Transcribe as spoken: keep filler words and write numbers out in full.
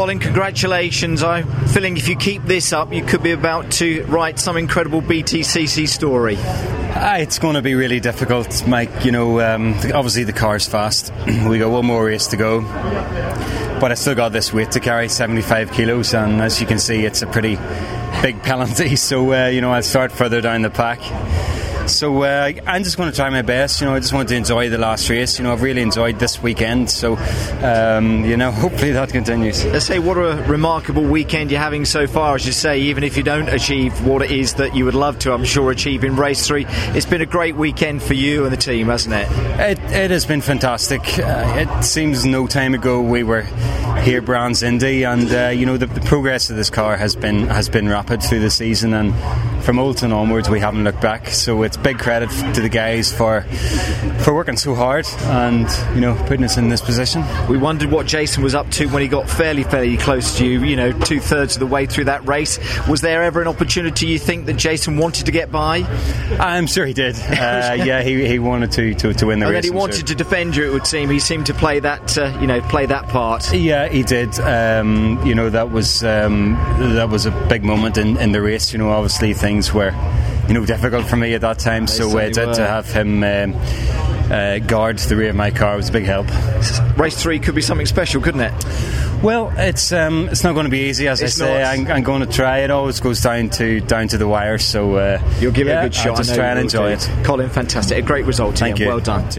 Colin, congratulations. I'm feeling if you keep this up, you could be about to write some incredible B T C C story. Ah, it's going to be really difficult, Mike. You know, um, obviously the car's fast. We got one more race to go. But I still got this weight to carry, seventy-five kilos, and as you can see, it's a pretty big penalty. So, uh, you know, I'll start further down the pack. So uh, I'm just going to try my best. You know, I just want to enjoy the last race. You know, I've really enjoyed this weekend. So, um, you know, hopefully that continues. Let's say what a remarkable weekend you're having so far. As you say, even if you don't achieve what it is that you would love to, I'm sure, achieve in race three, it's been a great weekend for you and the team, hasn't it? It, it has been fantastic. Uh, it seems no time ago we were here, Brands Indy, and uh, you know the, the progress of this car has been has been rapid through the season, and from Oldton onwards we haven't looked back. So it's big credit to the guys for for working so hard and, you know, putting us in this position. We wondered what Jason was up to when he got fairly fairly close to you. You know, two thirds of the way through that race, was there ever an opportunity you think that Jason wanted to get by? I'm sure he did. Uh, yeah, he, he wanted to, to, to win the I race. And he wanted sure. to defend you. It would seem he seemed to play that uh, you know play that part. Yeah. He did. Um, you know, that was um, that was a big moment in, in the race. You know, obviously things were, you know, difficult for me at that time. They so uh, to, to have him um, uh, guard the rear of my car was a big help. Race three could be something special, couldn't it? Well, it's um, it's not going to be easy, as it's I say. I'm, I'm going to try. It always goes down to down to the wire. So uh, you'll give yeah, it a good shot. I'll just try and enjoy it. Colin, fantastic! A great result. Thank you. Well done.